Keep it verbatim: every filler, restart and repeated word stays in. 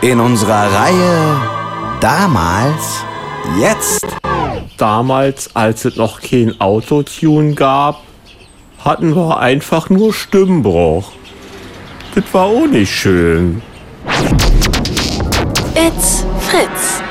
In unserer Reihe Damals, Jetzt. Damals, als es noch kein Autotune gab, hatten wir einfach nur Stimmbruch. Das war auch nicht schön. It's Fritz.